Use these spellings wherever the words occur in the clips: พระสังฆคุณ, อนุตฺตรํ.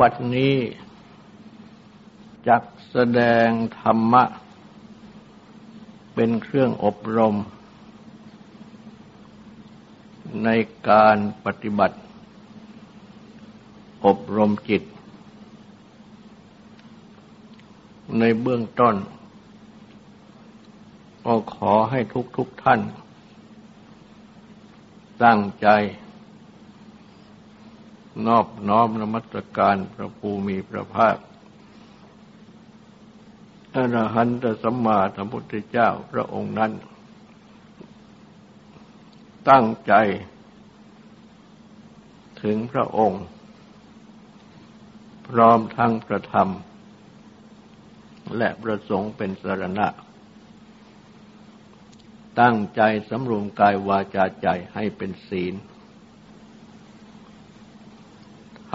บัดนี้จักแสดงธรรมะเป็นเครื่องอบรมในการปฏิบัติอบรมจิตในเบื้องต้นก็ขอให้ทุกท่านตั้งใจนอบน้อมนมัสการพระภูมิพระภาคอรหันตสัมมาสัมพุทธเจ้าพระองค์นั้นตั้งใจถึงพระองค์พร้อมทั้งประธรรมและประสงค์เป็นสรณะตั้งใจสำรวมกายวาจาใจให้เป็นศีล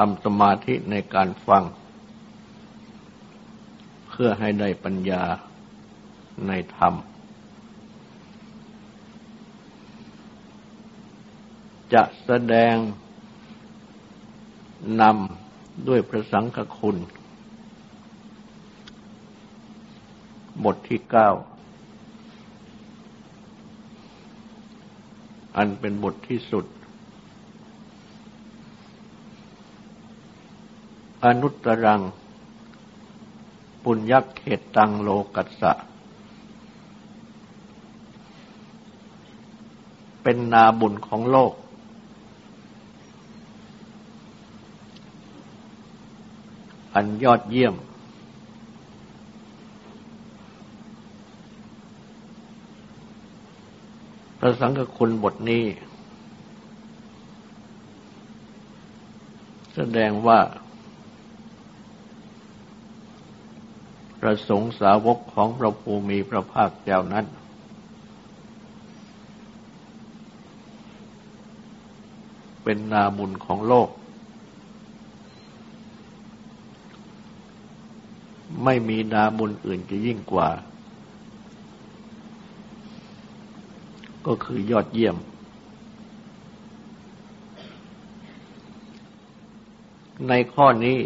ทำสมาธิในการฟังเพื่อให้ได้ปัญญาในธรรมจะแสดงนำด้วยพระสังฆคุณบทที่เก้าอันเป็นบทที่สุดอนุตตรังปุญญเขตตังโลกัสสะเป็นนาบุญของโลกอันยอดเยี่ยมพระสังฆคุณบทนี้แสดงว่าพระสงฆ์สาวกของพระภูมิพระภาคเจ้านั้นเป็นนาบุญของโลกไม่มีนาบุญอื่นจะยิ่งกว่าก็คือยอดเยี่ยมในข้อนี้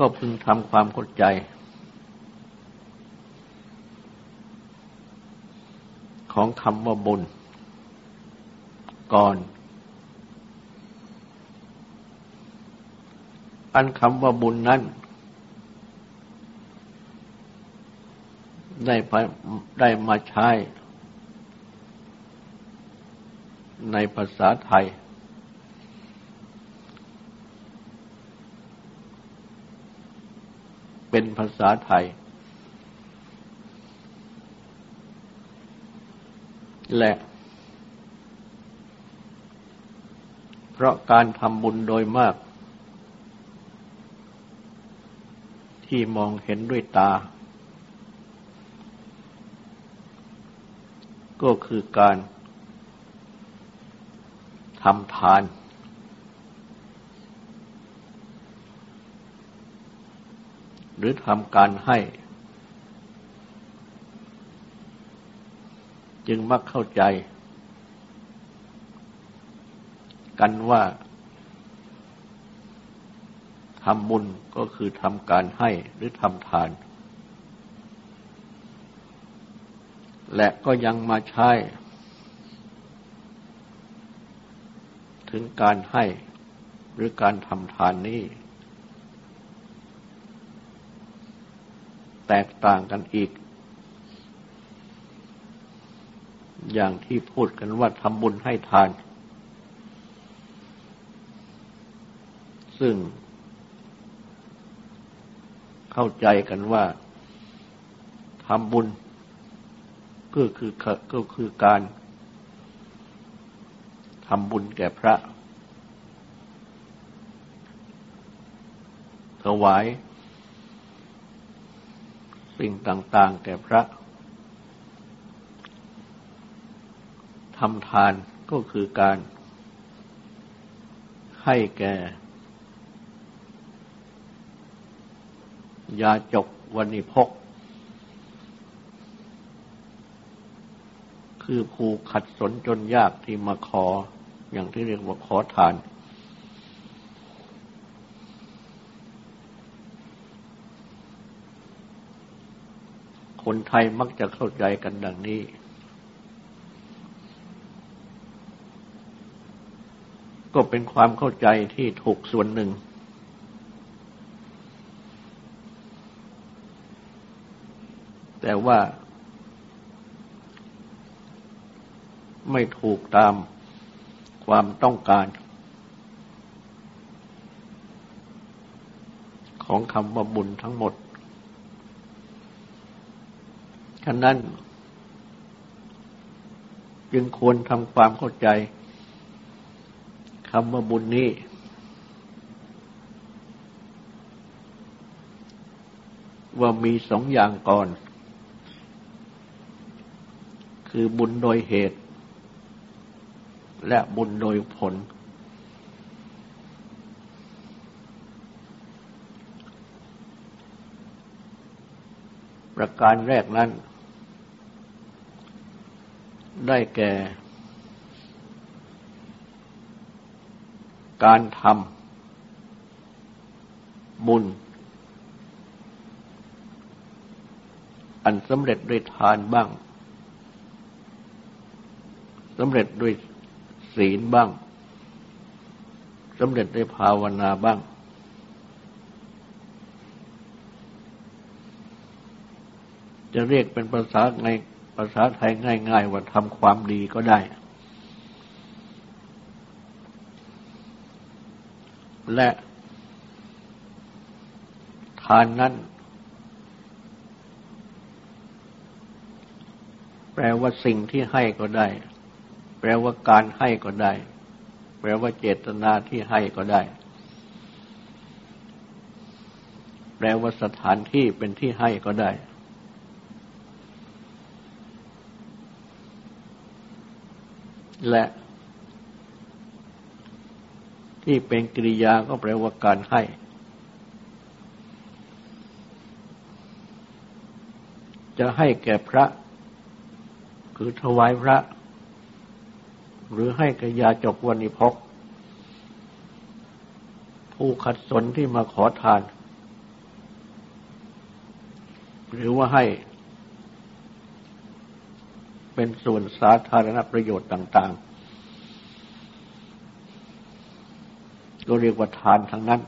ก็พึงทำความเข้าใจของคำว่าบุญก่อนอันคำว่าบุญนั้นได้มาใช้ในภาษาไทยเป็นภาษาไทยและเพราะการทำบุญโดยมากที่มองเห็นด้วยตาก็คือการทำทานหรือทำการให้จึงมักเข้าใจกันว่าทำบุญก็คือทำการให้หรือทำทานและก็ยังมาใช้ถึงการให้หรือการทำทานนี้แตกต่างกันอีกอย่างที่พูดกันว่าทำบุญให้ทานซึ่งเข้าใจกันว่าทำบุญก็คือการทำบุญแก่พระถวายสิ่งต่างๆแก่พระทำทานก็คือการให้แก่ยาจกวณิพกคือผู้ขัดสนจนยากที่มาขอ อย่างที่เรียกว่าขอทานคนไทยมักจะเข้าใจกันดังนี้ก็เป็นความเข้าใจที่ถูกส่วนหนึ่งแต่ว่าไม่ถูกตามความต้องการของคำว่าบุญทั้งหมดฉะนั้นจึงควรทำความเข้าใจคำว่าบุญนี้ว่ามีสองอย่างก่อนคือบุญโดยเหตุและบุญโดยผลประการแรกนั้นได้แก่การทำบุญอันสำเร็จด้วยทานบ้างสำเร็จด้วยศีลบ้างสำเร็จด้วยภาวนาบ้างจะเรียกเป็นภาษาไทยง่ายๆว่าทำความดีก็ได้และทานนั้นแปลว่าสิ่งที่ให้ก็ได้แปลว่าการให้ก็ได้แปลว่าเจตนาที่ให้ก็ได้แปลว่าสถานที่เป็นที่ให้ก็ได้และที่เป็นกิริยาก็แปลว่าการให้จะให้แก่พระคือถวายพระหรือให้แก่ยาจกวณิพกผู้ขัดสนที่มาขอทานหรือว่าให้เป็นส่วนสาธารณประโยชน์ต่างๆก็เรียกว่าทานทั้งนั้น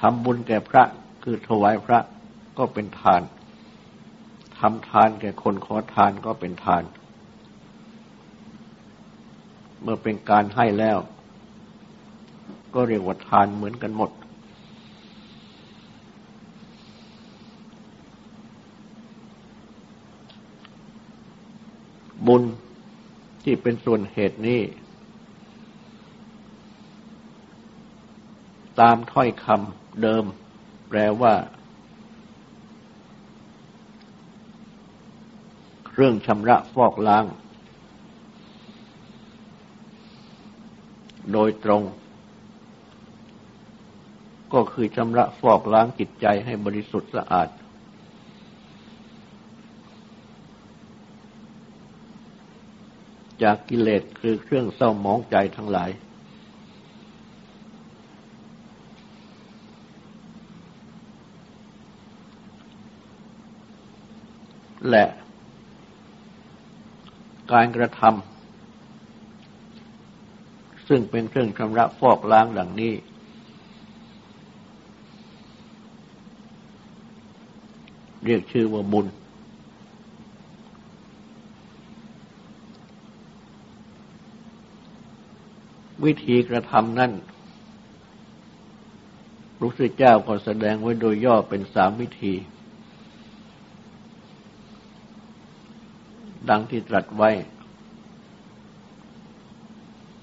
ทำบุญแก่พระคือถวายพระก็เป็นทานทำทานแก่คนขอทานก็เป็นทานเมื่อเป็นการให้แล้วก็เรียกว่าทานเหมือนกันหมดบุญที่เป็นส่วนเหตุนี้ตามถ้อยคำเดิมแปลว่าเครื่องชำระฟอกล้างโดยตรงก็คือชำระฟอกล้างจิตใจให้บริสุทธิ์สะอาดจากกิเลสคือเครื่องเศร้าหมองใจทั้งหลายและการกระทำซึ่งเป็นเครื่องชำระฟอกล้างดังนี้เรียกชื่อว่าบุญวิธีกระทำนั้นพระพุทธเจ้าก็แสดงไว้โดยย่อเป็นสามวิธีดังที่ตรัสไว้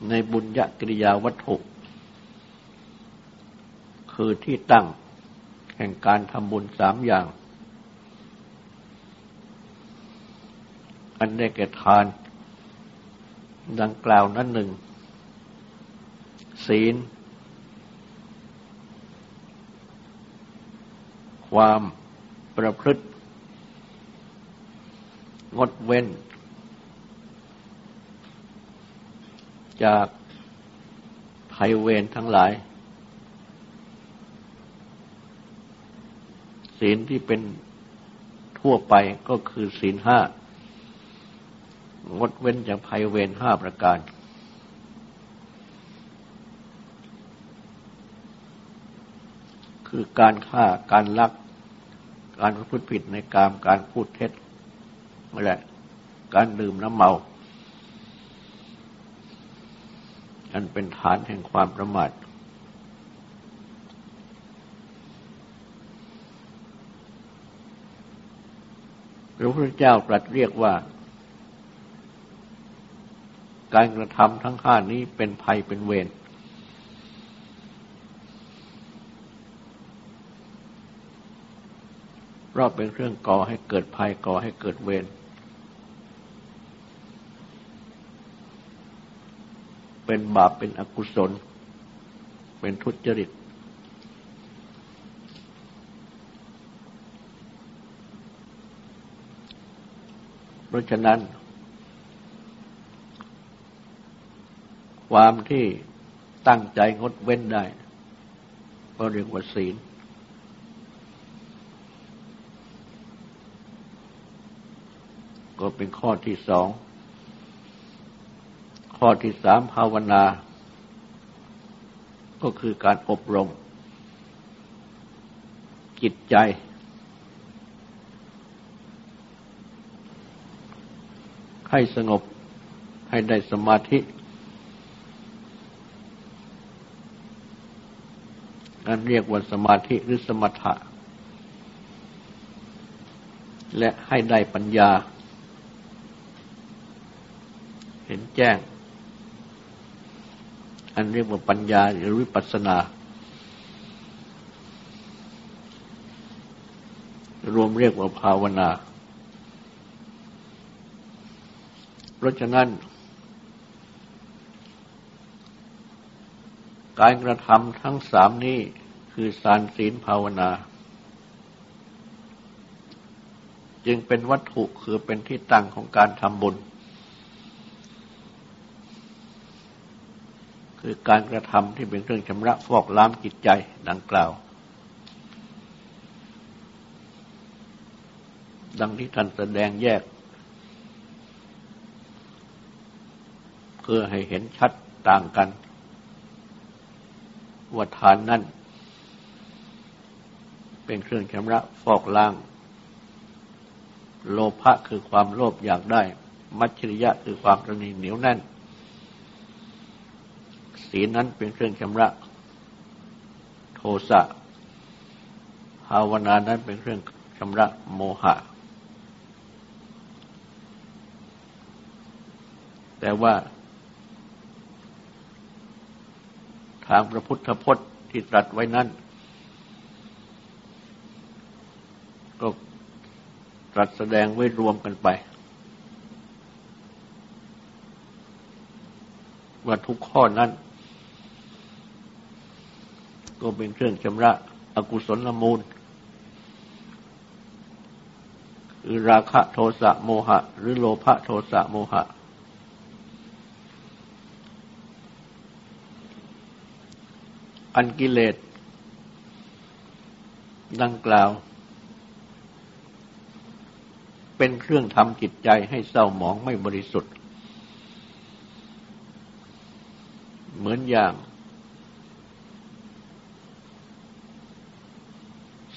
ในบุญญกิริยาวัตถุคือที่ตั้งแห่งการทำบุญสามอย่างอันได้แก่ทานดังกล่าวนั้นหนึ่งศีลความประพฤติงดเว้น จากภัยเวรทั้งหลายศีลที่เป็นทั่วไปก็คือศีลห้างดเว้นจากภัยเวร5ประการคือการฆ่าการลักการประพฤติผิดในกามการพูดเท็จและการดื่มน้ำเมาอันเป็นฐานแห่งความประมาทพระพุทธเจ้าตรัสเรียกว่าการกระทำทั้งห้านี้เป็นภัยเป็นเวรเพราะเป็นเครื่องก่อให้เกิดภัยก่อให้เกิดเวรเป็นบาปเป็นอกุศลเป็นทุจริตเพราะฉะนั้นความที่ตั้งใจงดเว้นได้ก็เรียกว่าศีลก็เป็นข้อที่สองข้อที่สามภาวนาก็คือการอบรมจิตใจให้สงบให้ได้สมาธินั่นเรียกว่าสมาธิหรือสมถะและให้ได้ปัญญาเห็นแจ้งอันเรียกว่าปัญญาหรือวิปัสสนารวมเรียกว่าภาวนาเพราะฉะนั้นการกระทำทั้งสามนี้คือทานศีลภาวนาจึงเป็นวัตถุคือเป็นที่ตั้งของการทำบุญคือการกระทำที่เป็นเรื่องชำระฟอกล้างจิตใจดังกล่าวดังที่ท่านแสดงแยกเพื่อให้เห็นชัดต่างกันว่าทานนั้นเป็นเครื่องชำระฟอกล้างโลภะคือความโลภอยากได้มัจฉริยะคือความตนีเหนียวแน่นศีลนั้นเป็นเครื่องชำระโทสะภาวนานั้นเป็นเครื่องชำระโมหะแต่ว่าทางพระพุทธพจน์ที่ตรัสไว้นั้นก็ตรัสแสดงไว้รวมกันไปว่าทุกข้อนั้นก็เป็นเครื่องชำระอกุศลมูลคือราคะโทสะโมหะหรือโลภะโทสะโมหะอันกิเลสดังกล่าวเป็นเครื่องทำจิตใจให้เศร้าหมองไม่บริสุทธิ์เหมือนอย่าง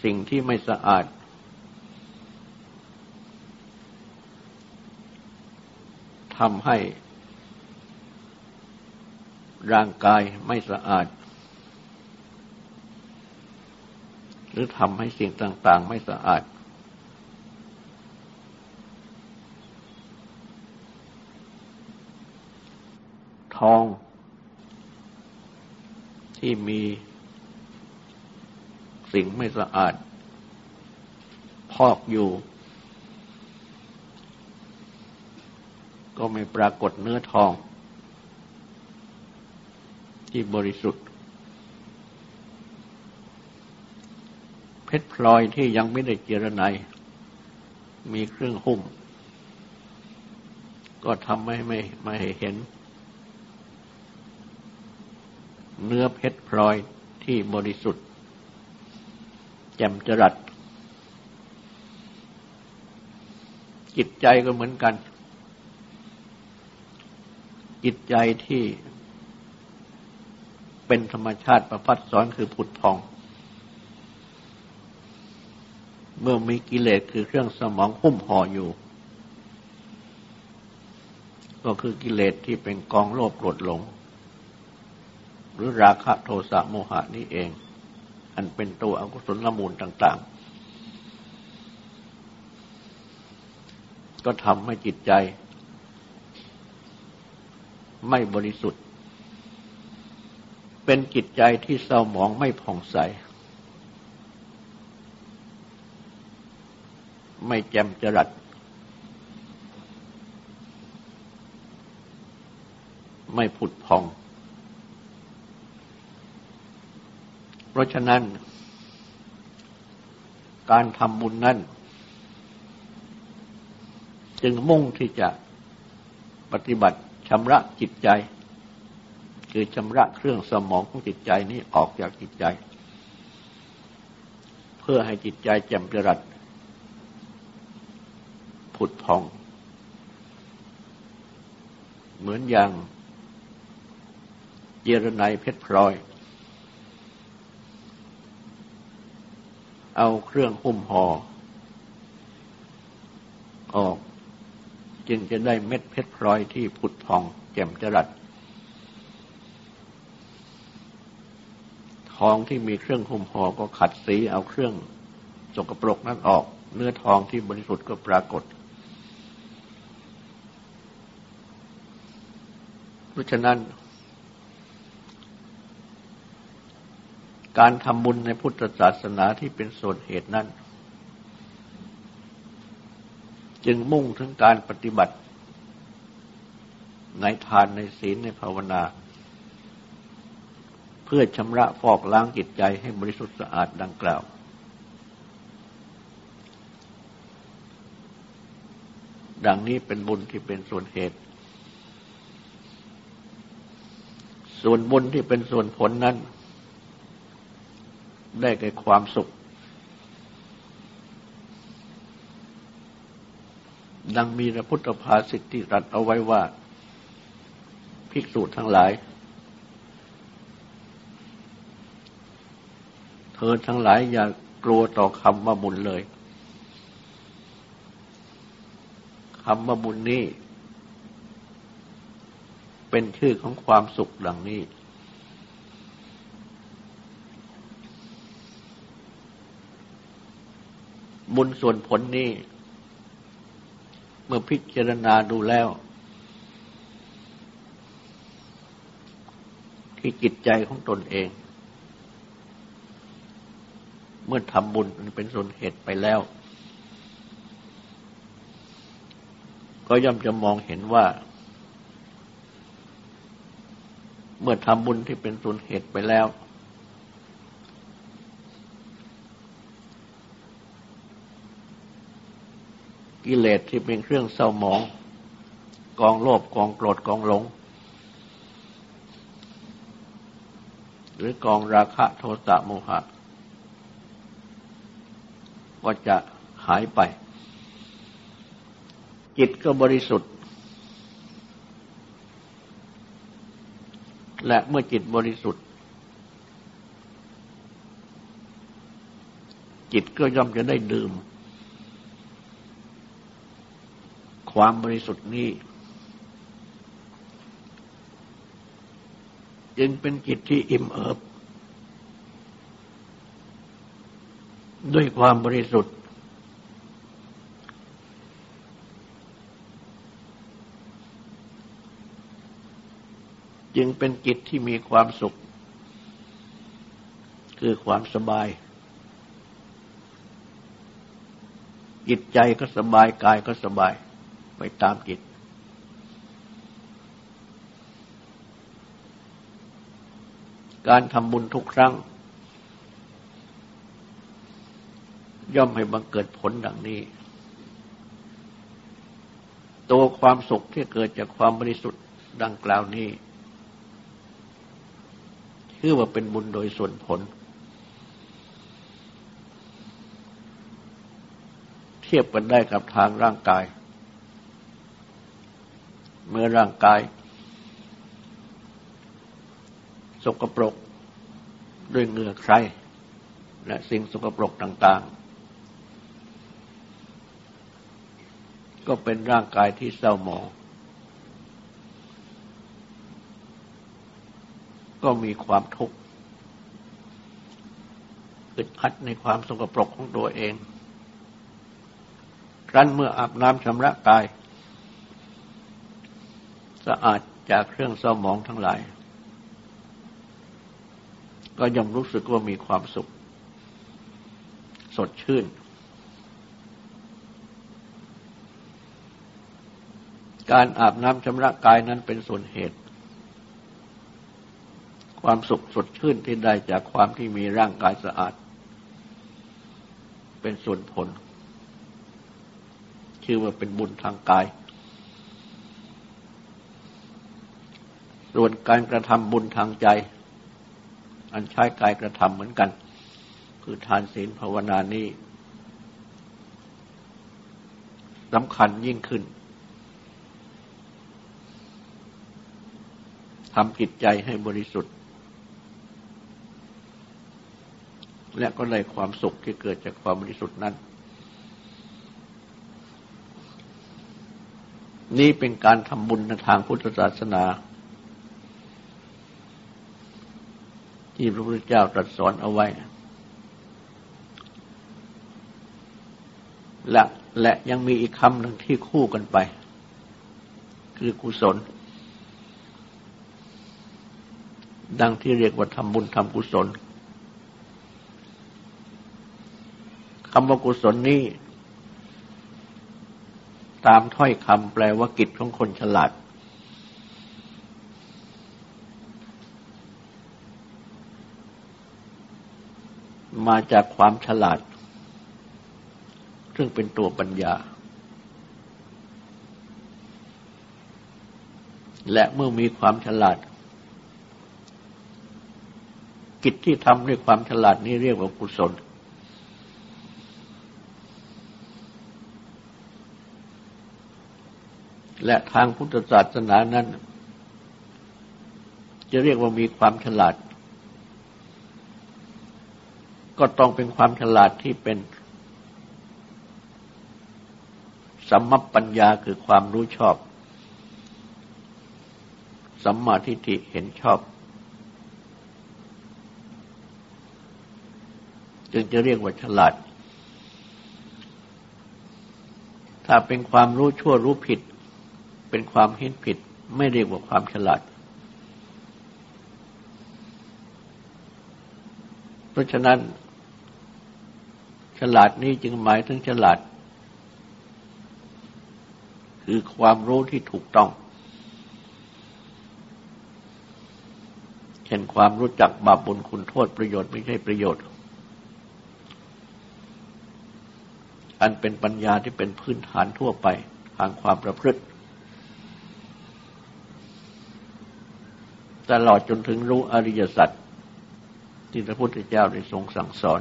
สิ่งที่ไม่สะอาดทำให้ร่างกายไม่สะอาดหรือทำให้สิ่งต่างๆไม่สะอาดทองที่มีสิ่งไม่สะอาดพอกอยู่ก็ไม่ปรากฏเนื้อทองที่บริสุทธิ์เพชรพลอยที่ยังไม่ได้เจรไนมีเครื่องหุ้มก็ทำให้ไม่เห็น เนื้อเพชรพลอยที่บริสุทธิ์แจ่มจรัสจิตใจก็เหมือนกันจิตใจที่เป็นธรรมชาติประพัดสอนคือผุดผ่องเมื่อมีกิเลสคือเครื่องสมองหุ้มห่ออยู่ก็คือกิเลสที่เป็นกองโลภโกรธหลงหรือราคะโทสะโมหะนี่เองอันเป็นตัวอกุศลมูลต่างๆก็ทำให้จิตใจไม่บริสุทธิ์เป็นจิตใจที่เศร้าหมองไม่ผ่องใสไม่แจ่มจรัสไม่ผุดผ่องเพราะฉะนั้นการทำบุญนั้นจึงมุ่งที่จะปฏิบัติชำระจิตใจคือชำระเครื่องสมองของจิตใจนี้ออกจากจิตใจเพื่อให้จิตใจแจ่มจรัสผุดผ่องเหมือนอย่างเจรไนเพชรพลอยเอาเครื่องหุ้มห่อออกจึงจะได้เม็ดเพชรพลอยที่ผุดผ่องแจ่มจรัสทองที่มีเครื่องหุ้มห่อก็ขัดสีเอาเครื่องสกปรกนั้นออกเนื้อทองที่บริสุทธิ์ก็ปรากฏเพราะฉะนั้นการทำบุญในพุทธศาสนาที่เป็นส่วนเหตุนั้นจึงมุ่งถึงการปฏิบัติในทานในศีลในภาวนาเพื่อชำระฟอกล้างจิตใจให้บริสุทธิ์สะอาดดังกล่าวดังนี้เป็นบุญที่เป็นส่วนเหตุส่วนบุญที่เป็นส่วนผลนั้นได้แก่ความสุขดังมีพระพุทธภาษิตที่ตรัสเอาไว้ว่าภิกษุทั้งหลายเธอทั้งหลายอย่ากลัวต่อคำว่าบุญเลยคำว่าบุญนี้เป็นชื่อของความสุขดังนี้บุญส่วนผลนี้เมื่อพิจารณาดูแล้วที่จิตใจของตนเองเมื่อทำบุญเป็นส่วนเหตุไปแล้วก็ย่อมจะมองเห็นว่าเมื่อทำบุญที่เป็นส่วนเหตุไปแล้วกิเลสที่เป็นเครื่องเศร้าหมองกองโลภกองโกรธกองหลงหรือกองราคะโทสะโมหะก็จะหายไปจิตก็บริสุทธิ์และเมื่อจิตบริสุทธิ์จิตก็ย่อมจะได้ดื่มความบริสุทธิ์นี้จึงเป็นจิตที่อิ่มเอิบด้วยความบริสุทธิ์จึงเป็นจิตที่มีความสุขคือความสบายจิตใจก็สบายกายก็สบายไปตามจิตการทำบุญทุกครั้งย่อมให้บังเกิดผลดังนี้ตัวความสุขที่เกิดจากความบริสุทธิ์ดังกล่าวนี้ ชื่อว่าเป็นบุญโดยส่วนผลเทียบกันได้กับทางร่างกายเมื่อร่างกายสกปรกด้วยเหงื่อใครและสิ่งสกปรกต่างๆก็เป็นร่างกายที่เศร้าหมองก็มีความทุกข์อึดอัดในความสกปรกของตัวเองครั้นเมื่ออาบน้ำชำระกายสะอาดจากเครื่องเศร้าหมองทั้งหลายก็ย่อมรู้สึกว่ามีความสุขสดชื่นการอาบน้ำชำระกายนั้นเป็นส่วนเหตุความสุขสดชื่นที่ได้จากความที่มีร่างกายสะอาดเป็นส่วนผลชื่อว่าเป็นบุญทางกายส่วนการกระทำบุญทางใจอันใช้กายกระทำเหมือนกันคือทานศีลภาวนานี้สำคัญยิ่งขึ้นทำจิตใจให้บริสุทธิ์และก็ได้ความสุขที่เกิดจากความบริสุทธิ์นั้นนี่เป็นการทำบุญในทางพุทธศาสนาที่พระพุทธเจ้าตรัสสอนเอาไว้และยังมีอีกคำหนึ่งที่คู่กันไปคือกุศลดังที่เรียกว่าทำบุญทำกุศลคำว่ากุศลนี้ตามถ้อยคำแปลว่ากิจของคนฉลาดมาจากความฉลาดซึ่งเป็นตัวปัญญาและเมื่อมีความฉลาดกิจที่ทำด้วยความฉลาดนี้เรียกว่ากุศลและทางพุทธศาสนานั้นจะเรียกว่ามีความฉลาดก็ต้องเป็นความฉลาดที่เป็นสัมมัปปัญญาคือความรู้ชอบสัมมาทิฏฐิเห็นชอบจึงจะเรียกว่าฉลาดถ้าเป็นความรู้ชั่วรู้ผิดเป็นความเห็นผิดไม่เรียกว่าความฉลาดเพราะฉะนั้นฉลาดนี้จึงหมายถึงฉลาดคือความรู้ที่ถูกต้องเช่นความรู้จักบาปบุญคุณโทษประโยชน์ไม่ใช่ประโยชน์อันเป็นปัญญาที่เป็นพื้นฐานทั่วไปทางความประพฤติตลอดจนถึงรู้อริยสัจที่พระพุทธเจ้าได้ทรงสั่งสอน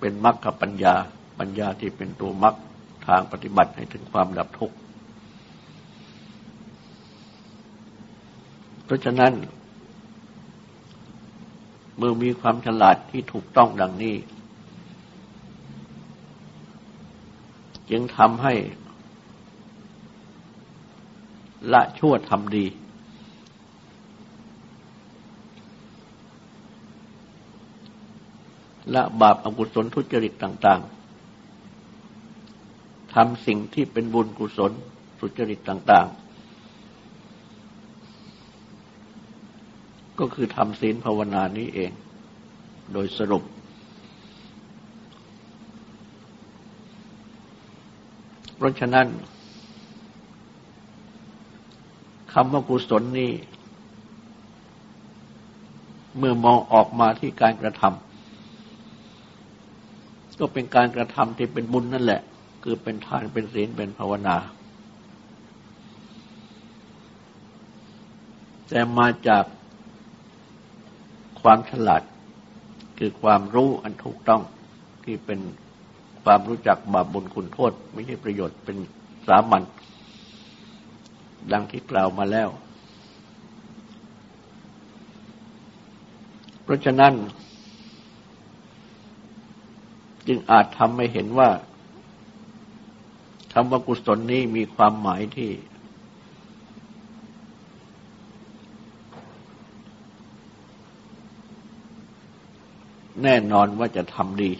เป็นมรรคปัญญาปัญญาที่เป็นตัวมรรคทางปฏิบัติให้ถึงความดับทุกข์เพราะฉะนั้นเมื่อมีความฉลาดที่ถูกต้องดังนี้จึงทำให้ละชั่วทำดีละบาปอกุศลทุจริตต่างๆทำสิ่งที่เป็นบุญกุศลสุจริตต่างๆก็คือทำศีลภาวนานี้เองโดยสรุปเพราะฉะนั้นคำว่ากุศลนี้เมื่อมองออกมาที่การกระทำก็เป็นการกระทำที่เป็นบุญนั่นแหละคือเป็นทานเป็นศีลเป็นภาวนา แต่มาจากความฉลาดคือความรู้อันถูกต้องที่เป็นความรู้จักบาปบุญคุณโทษไม่ใช่ประโยชน์เป็นสามัญดังที่กล่าวมาแล้วเพราะฉะนั้นจึงอาจทำให้เห็นว่าคำว่ากุศลนี้มีความหมายที่แน่นอนว่าจะทำดี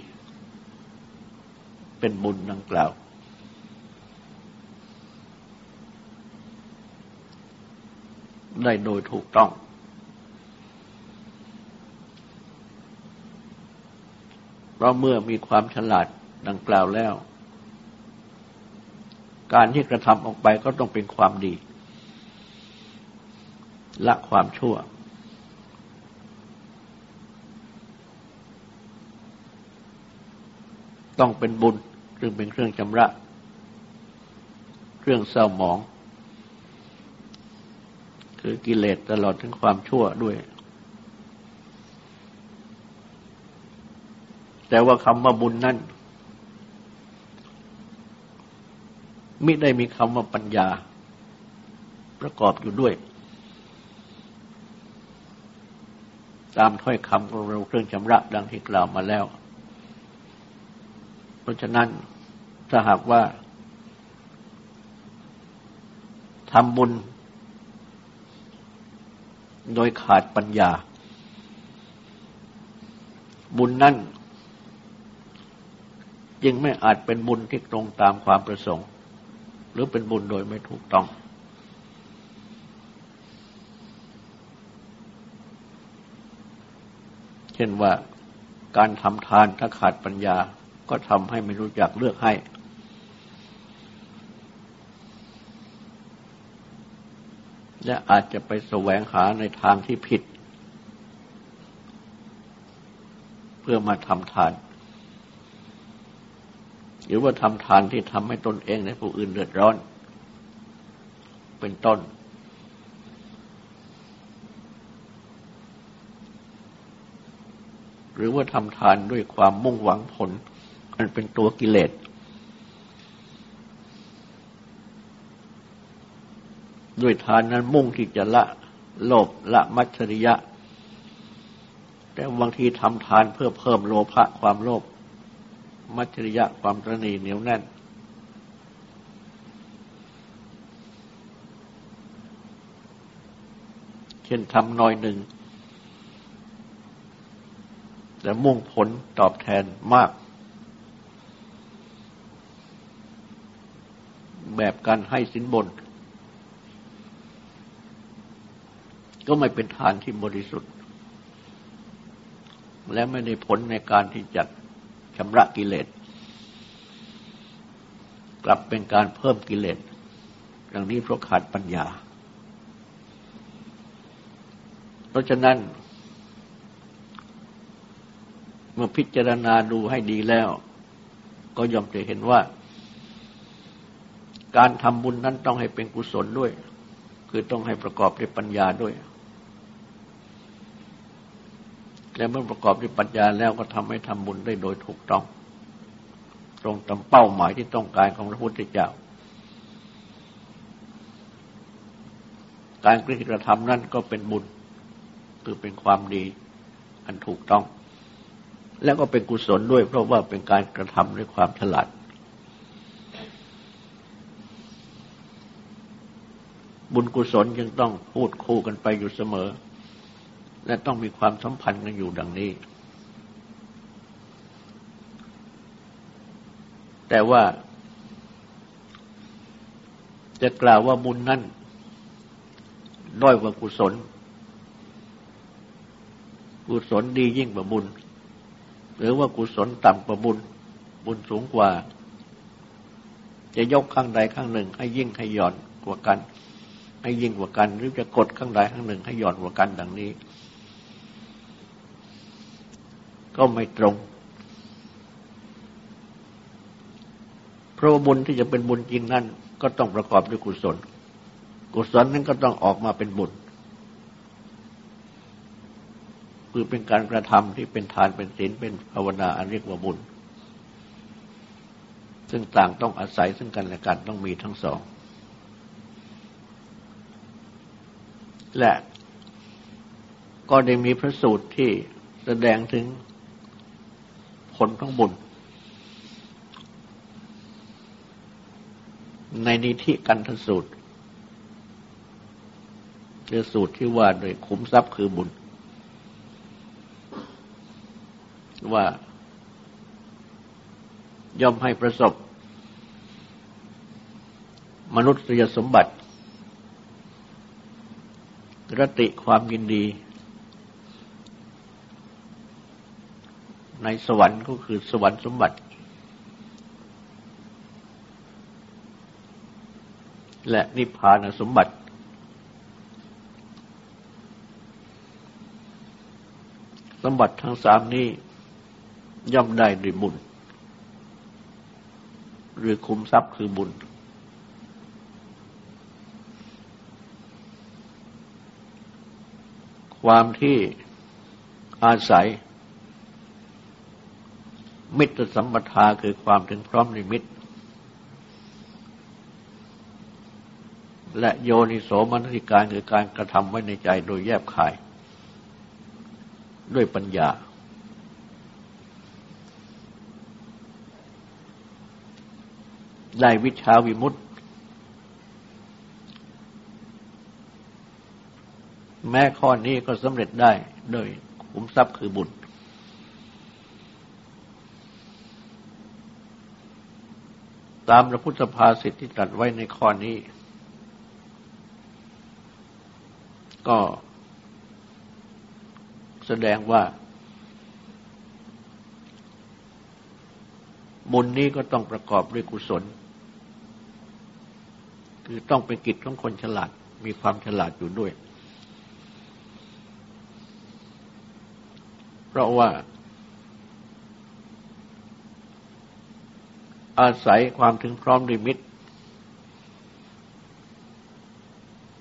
เป็นบุญดังกล่าวได้โดยถูกต้องเพราะเมื่อมีความฉลาดดังกล่าวแล้วการที่กระทำออกไปก็ต้องเป็นความดีละความชั่วต้องเป็นบุญซึ่งเป็นเครื่องชำระเครื่องเศร้าหมองคือกิเลสตลอดถึงความชั่วด้วยแต่ว่าคำว่าบุญนั้นมิได้มีคำว่าปัญญาประกอบอยู่ด้วยตามถ้อยคำของเราเครื่องชำระดังที่กล่าวมาแล้วเพราะฉะนั้นถ้าหากว่าทำบุญโดยขาดปัญญาบุญนั้นจึงไม่อาจเป็นบุญที่ตรงตามความประสงค์หรือเป็นบุญโดยไม่ถูกต้องเช่นว่าการทำทานถ้าขาดปัญญาก็ทำให้ไม่รู้จักเลือกให้และอาจจะไปแสวงหาในทางที่ผิดเพื่อมาทำทานหรือว่าทำทานที่ทำให้ตนเองและผู้อื่นเดือดร้อนเป็นต้นหรือว่าทำทานด้วยความมุ่งหวังผลอันเป็นตัวกิเลสด้วยทานนั้นมุ่งที่จะละโลภละมัจฉริยะแต่บางทีทำทานเพื่อเพิ่มโลภะความโลภมัจฉริยะความตระหนี่เหนียวแน่นเช่นทำน้อยหนึ่งและมุ่งผลตอบแทนมากแบบการให้สินบนก็ไม่เป็นทานที่บริสุทธิ์และไม่ได้ผลในการที่จะชำระกิเลสกลับเป็นการเพิ่มกิเลสดังนี้เพราะขาดปัญญาเพราะฉะนั้นเมื่อพิจารณาดูให้ดีแล้วก็ย่อมจะเห็นว่าการทำบุญนั้นต้องให้เป็นกุศลด้วยคือต้องให้ประกอบด้วยปัญญาด้วยและเมื่อประกอบด้วยปัญญาแล้วก็ทำให้ทำบุญได้โดยถูกต้องตรงตามเป้าหมายที่ต้องการของพระพุทธเจ้าการกระทำนั้นก็เป็นบุญคือเป็นความดีอันถูกต้องและก็เป็นกุศลด้วยเพราะว่าเป็นการกระทำด้วยความฉลาดบุญกุศลจึงต้องพูดคู่กันไปอยู่เสมอและต้องมีความสัมพันธ์กันอยู่ดังนี้แต่ว่าจะกล่าวว่าบุญนั้นด้อยกว่ากุศลกุศลดียิ่งกว่าบุญหรือว่ากุศลต่ำกว่าบุญบุญสูงกว่าจะยกข้างใดข้างหนึ่งให้ยิ่งให้หย่อนกว่ากันให้ยิ่งกว่ากันหรือจะกดข้างใดข้างหนึ่งให้หย่อนกว่ากันดังนี้ก็ไม่ตรงเพราะบุญที่จะเป็นบุญจริงนั้นก็ต้องประกอบด้วยกุศลกุศลนั้นก็ต้องออกมาเป็นบุญ คือเป็นการกระทำที่เป็นทานเป็นศีลเป็นภาวนาอันเรียกว่าบุญซึ่งต่างต้องอาศัยซึ่งกันและกันต้องมีทั้งสองและก็ได้มีพระสูตรที่แสดงถึงผลของบุญในนิธิกันทสูตรคือสูตรที่ว่าโดยขุมทรัพย์คือบุญว่าย่อมให้ประสบมนุษยสมบัติรติความยินดีในสวรรค์ก็คือสวรรค์สมบัติและนิพพานสมบัติสมบัติทั้งสามนี้ย่อมได้ด้วยบุญหรือคุมทรัพย์คือบุญความที่อาศัยมิตรสัมปทาคือความถึงพร้อมในมิตรและโยนิโสมนสิการคือการกระทำไว้ในใจโดยแยบคายด้วยปัญญาได้วิชาวิมุตติแม้ข้อนี้ก็สำเร็จได้โดยขุมทรัพย์คือบุญตามพระพุทธภาษิตที่ตรัสไว้ในข้อนี้ก็แสดงว่าบุญนี้ก็ต้องประกอบด้วยกุศลคือต้องเป็นกิจของคนฉลาดมีความฉลาดอยู่ด้วยเพราะว่าอาศัยความถึงพร้อมด้วยมิตร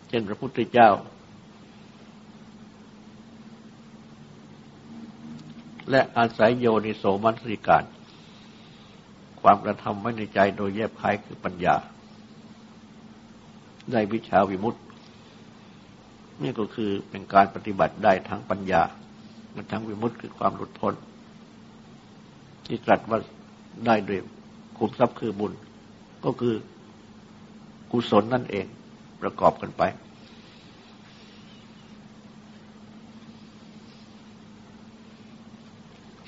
เช่นพระพุทธเจ้าและอาศัยโยนิโสมนสิการความกระทำไว้ในใจโดยแยบคายคือปัญญาได้วิชาวิมุตตินี่ก็คือเป็นการปฏิบัติได้ทั้งปัญญาและทั้งวิมุตติคือความหลุดพ้นที่ตรัสว่าได้ด้วยขุมทรัพย์คือบุญก็คือกุศลนั่นเองประกอบกันไป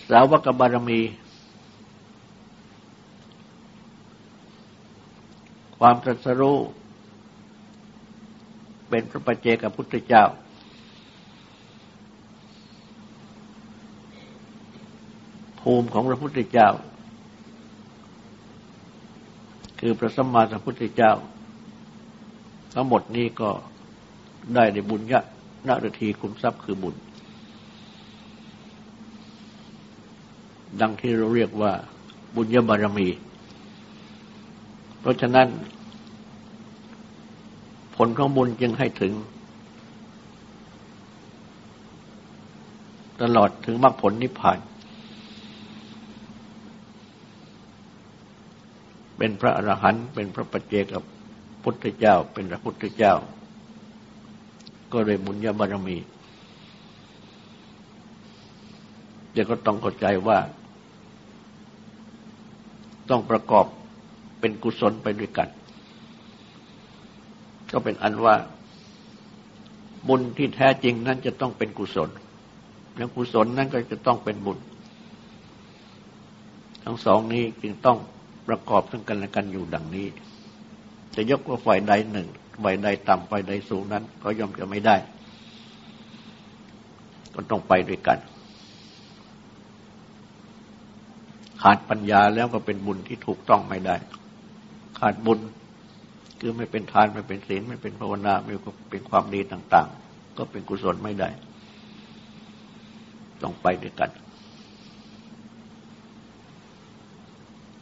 สาวกบารมีความตรัสรู้เป็นพระปัจเจกพุทธเจ้าภูมิของพระพุทธเจ้าคือพระสัมมาสัมพุทธเจ้าทั้งหมดนี้ก็ได้ในบุญยะนาฤทีคุมทรัพย์คือบุญดังที่เราเรียกว่าบุญญบารมีเพราะฉะนั้นผลของบุญจึงให้ถึงตลอดถึงมรรคผลนิพพานเป็นพระอรหันต์เป็นพระปัจเจกพุทธเจ้าเป็นพระพุทธเจ้าก็เลยบุญญบารมีเดี๋ยวก็ต้องเข้าใจว่าต้องประกอบเป็นกุศลไปด้วยกันก็เป็นอันว่าบุญที่แท้จริงนั้นจะต้องเป็นกุศลและกุศลนั้นก็จะต้องเป็นบุญทั้งสองนี้จึงต้องประกอบซึ่งกันและกันอยู่ดังนี้จะยกว่าฝ่ายใดหนึ่งฝ่ายใดต่ำฝ่ายใดสูงนั้นก็ย่อมจะไม่ได้ก็ต้องไปด้วยกันขาดปัญญาแล้วก็เป็นบุญที่ถูกต้องไม่ได้ขาดบุญคือไม่เป็นทานไม่เป็นศีลไม่เป็นภาวนาไม่เป็นความดีต่างๆก็เป็นกุศลไม่ได้ต้องไปด้วยกัน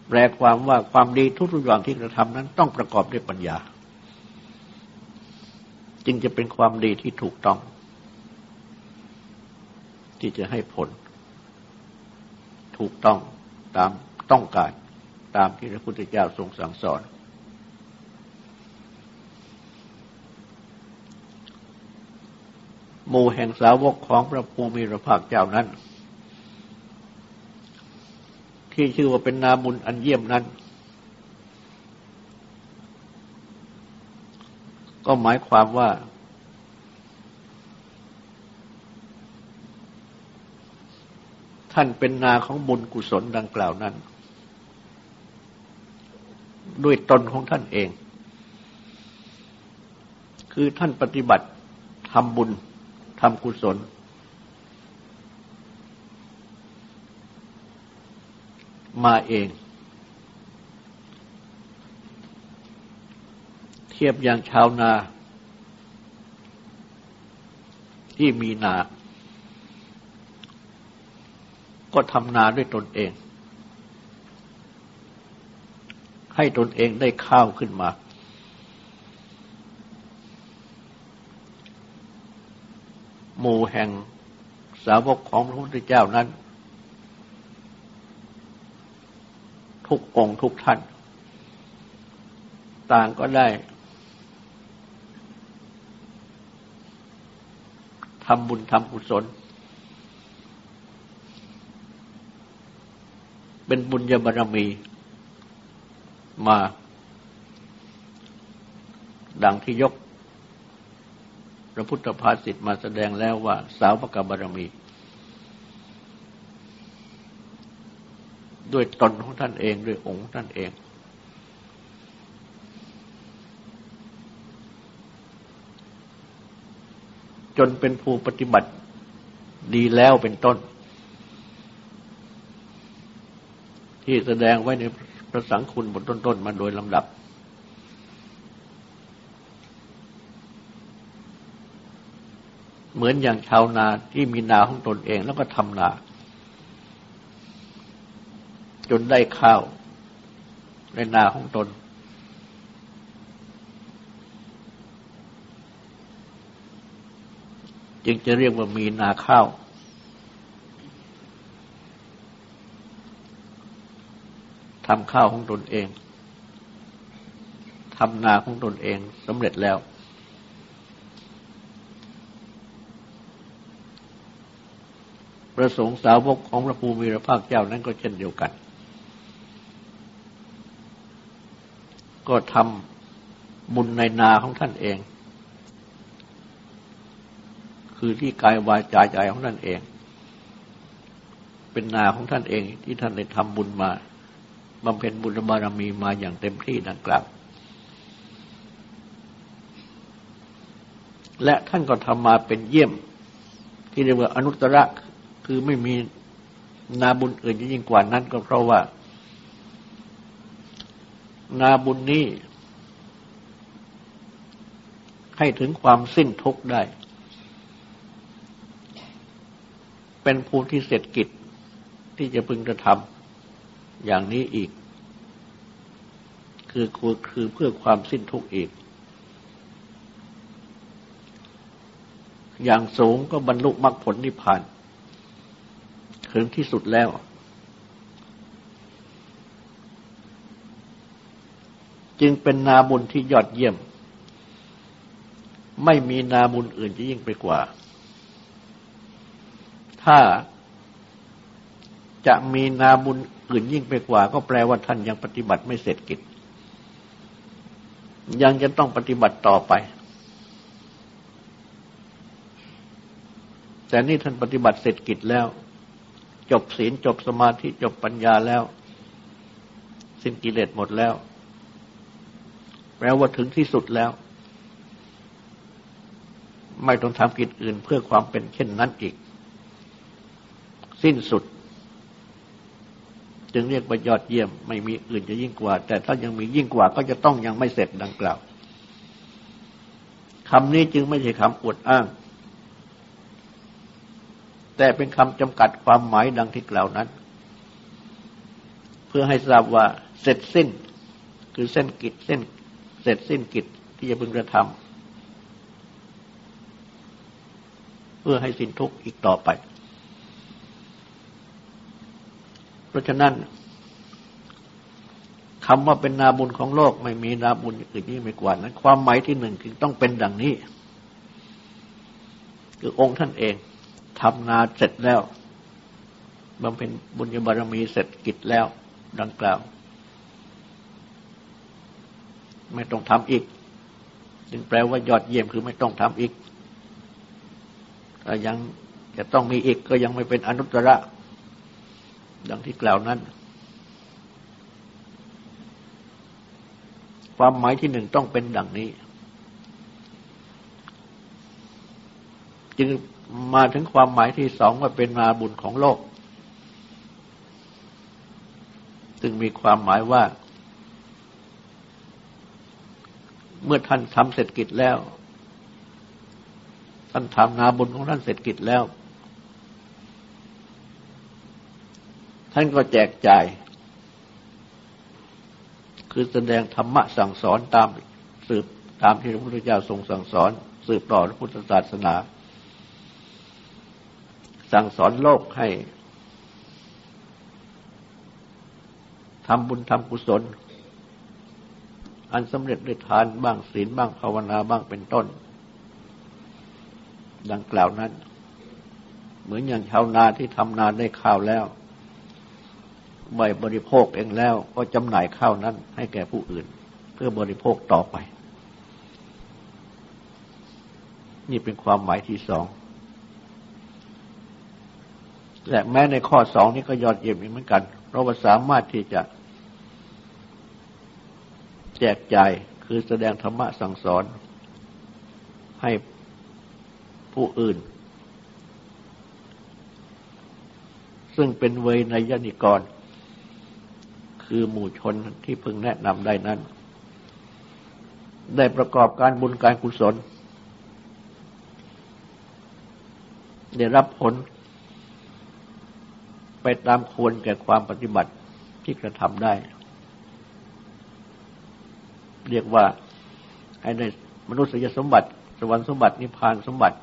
แปลความว่าความดีทุกๆอย่างที่กระทำนั้นต้องประกอบด้วยปัญญาจึงจะเป็นความดีที่ถูกต้อง ที่จะให้ผลถูกต้องตามต้องการตามที่พระพุทธเจ้าทรงสั่งสอนหมู่แห่งสาวกของพระภูมิพระภาคเจ้านั้นที่ชื่อว่าเป็นนาบุญอันเยี่ยมนั้นก็หมายความว่าท่านเป็นนาของบุญกุศลดังกล่าวนั้นด้วยตนของท่านเองคือท่านปฏิบัติทำบุญทำกุศลมาเองเทียบอย่างชาวนาที่มีนาก็ทำนาด้วยตนเองให้ตนเองได้ข้าวขึ้นมาหมู่แห่งสาวกของพระพุทธเจ้านั้นทุกองค์ทุกท่านต่างก็ได้ทำบุญทำกุศลเป็นบุญญาบารมีมาดังที่ยกพระพุทธภาษิตมาแสดงแล้วว่าสาวกบารมีด้วยตนของท่านเองด้วยองค์ท่านเองจนเป็นผู้ปฏิบัติดีแล้วเป็นต้นที่แสดงไว้ในพระสังคุณบทต้นๆมาโดยลำดับเหมือนอย่างชาวนาที่มีนาของตนเองแล้วก็ทำนาจนได้ข้าวในนาของตนจึงจะเรียกว่ามีนาข้าวทำข้าวของตนเองทำนาของตนเองสำเร็จแล้วประสงค์สาวกของพระภูมิพระภาคเจ้านั้นก็เช่นเดียวกันก็ทำบุญในนาของท่านเองคือที่กายวาจาใจของท่านเองเป็นนาของท่านเองที่ท่านได้ทำบุญมาบำเพ็ญบุญบารมีมาอย่างเต็มที่ดังกล่าวและท่านก็ทำมาเป็นเยี่ยมที่เรียกว่าอนุตตรคือไม่มีนาบุญอื่นยิ่งกว่านั้นก็เพราะว่านาบุญนี้ให้ถึงความสิ้นทุกข์ได้เป็นภูมิที่เสร็จกิจที่จะพึงกระทำอย่างนี้อีกคือเพื่อความสิ้นทุกข์อีกอย่างสูงก็บรรลุมรรคผลนิพพานถึงที่สุดแล้วจึงเป็นนาบุญที่ยอดเยี่ยมไม่มีนาบุญอื่นจะยิ่งไปกว่าถ้าจะมีนาบุญอื่นยิ่งไปกว่าก็แปลว่าท่านยังปฏิบัติไม่เสร็จกิจยังจะต้องปฏิบัติต่อไปแต่นี่ท่านปฏิบัติเสร็จกิจแล้วจบศีลจบสมาธิจบปัญญาแล้วสิ้นกิเลสหมดแล้วแปลว่าถึงที่สุดแล้วไม่ต้องทำกิจอื่นเพื่อความเป็นเช่นนั้นอีกสิ้นสุดจึงเรียกว่ายอดเยี่ยมไม่มีอื่นจะยิ่งกว่าแต่ถ้ายังมียิ่งกว่าก็จะต้องยังไม่เสร็จดังกล่าวคำนี้จึงไม่ใช่คำอวดอ้างแต่เป็นคำจำกัดความหมายดังที่กล่าวนั้นเพื่อให้ทราบว่าเสร็จสิ้นคือเส้นกิจเสร็จสิ้นกิจที่จะพึงกระทำเพื่อให้สิ้นทุกข์อีกต่อไป เพราะฉะนั้นคำว่าเป็นนาบุญของโลกไม่มีนาบุญอื่นนี้ไม่กว่านั้นความหมายที่หนึ่งคือต้องเป็นดังนี้คือองค์ท่านเองทำนาเสร็จแล้วบำเพ็ญบุญญาบารมีเสร็จกิจแล้วดังกล่าวไม่ต้องทำอีกจึงแปลว่ายอดเยี่ยมคือไม่ต้องทำอีกแต่ยังจะต้องมีอีกก็ยังไม่เป็นอนุตตระดังที่กล่าวนั้นความหมายที่หนึ่งต้องเป็นดังนี้จึงมาถึงความหมายที่สองว่าเป็นนาบุญของโลกซึ่งมีความหมายว่าเมื่อท่านทำเสร็จกิจแล้วท่านทำนาบุญของท่านเสร็จกิจแล้วท่านก็แจกจ่ายคือแสดงธรรมะสั่งสอนตามสืบตามที่พระพุทธเจ้าทรงสั่งสอนสืบต่อพระพุทธศาสนาสั่งสอนโลกให้ทำบุญทำกุศลอันสำเร็จด้วยทานบ้างศีลบ้างภาวนาบ้างเป็นต้นดังกล่าวนั้นเหมือนอย่างชาวนาที่ทำนาได้ข้าวแล้วไม่บริโภคเองแล้วก็จำหน่ายข้าวนั้นให้แก่ผู้อื่นเพื่อบริโภคต่อไปนี่เป็นความหมายที่สองและแม้ในข้อสองนี้ก็ยอดเยี่ยมเหมือนกันเพราะว่าสามารถที่จะแจกจ่ายคือแสดงธรรมะสั่งสอนให้ผู้อื่นซึ่งเป็นเวนยนิกรคือหมู่ชนที่พึงแนะนำได้นั้นได้ประกอบการบุญการกุศลได้รับผลไปตามควรแก่ความปฏิบัติที่กระทำได้เรียกว่าให้ได้มนุษยสมบัติสวรรค์สมบัตินิพพานสมบัติ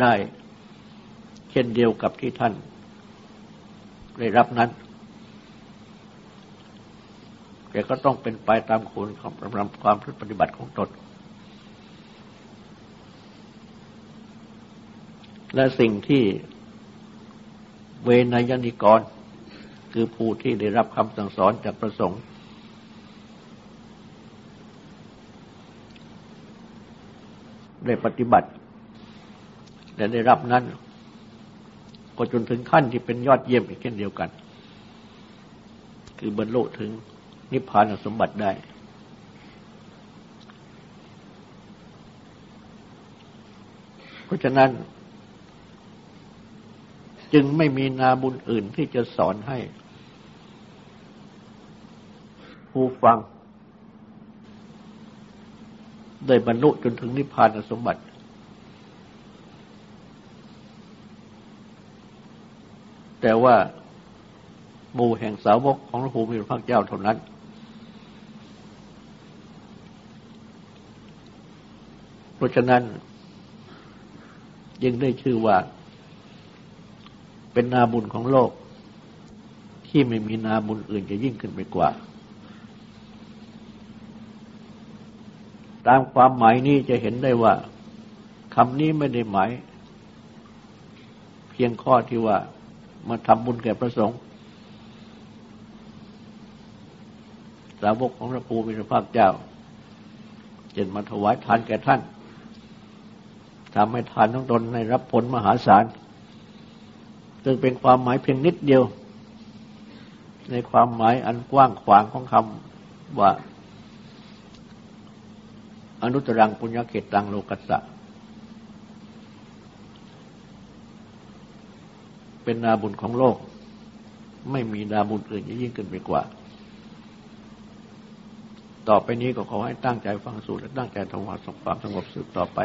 ได้เช่นเดียวกับที่ท่านได้รับนั้นแต่ก็ต้องเป็นไปตามคุณของความปฏิบัติของตนและสิ่งที่เวนยนิกรคือผู้ที่ได้รับคำสั่งสอนจากพระสงฆ์ได้ปฏิบัติและได้รับนั้นก็จนถึงขั้นที่เป็นยอดเยี่ยมอีกเช่นเดียวกันคือบรรลุถึงนิพพานสมบัติได้เพราะฉะนั้นจึงไม่มีนาบุญอื่นที่จะสอนให้ผู้ฟังได้บรรลุจนถึงนิพพานสมบัติแต่ว่าหมู่แห่งสาวกของพระภูมิพระเจ้าเท่านั้นเพราะฉะนั้นยังได้ชื่อว่าเป็นนาบุญของโลกที่ไม่มีนาบุญอื่นจะยิ่งขึ้นไปกว่าตามความหมายนี้จะเห็นได้ว่าคำนี้ไม่ได้หมายเพียงข้อที่ว่ามาทำบุญแก่พระสงฆ์สาวกของพระภูมิพระภาคเจ้าเจนมาถวายทานแก่ท่านทำให้ทานของตนได้รับผลมหาศาลซึ่งเป็นความหมายเพียงนิดเดียวในความหมายอันกว้างขวางของคำว่าอนุตตรังปุญญเขตังโลกัสสะเป็นนาบุญของโลกไม่มีนาบุญอื่นยิ่งขึ้นไปกว่าต่อไปนี้ก็ขอให้ตั้งใจฟังสูตรและตั้งใจทำความสงบสืบต่อไป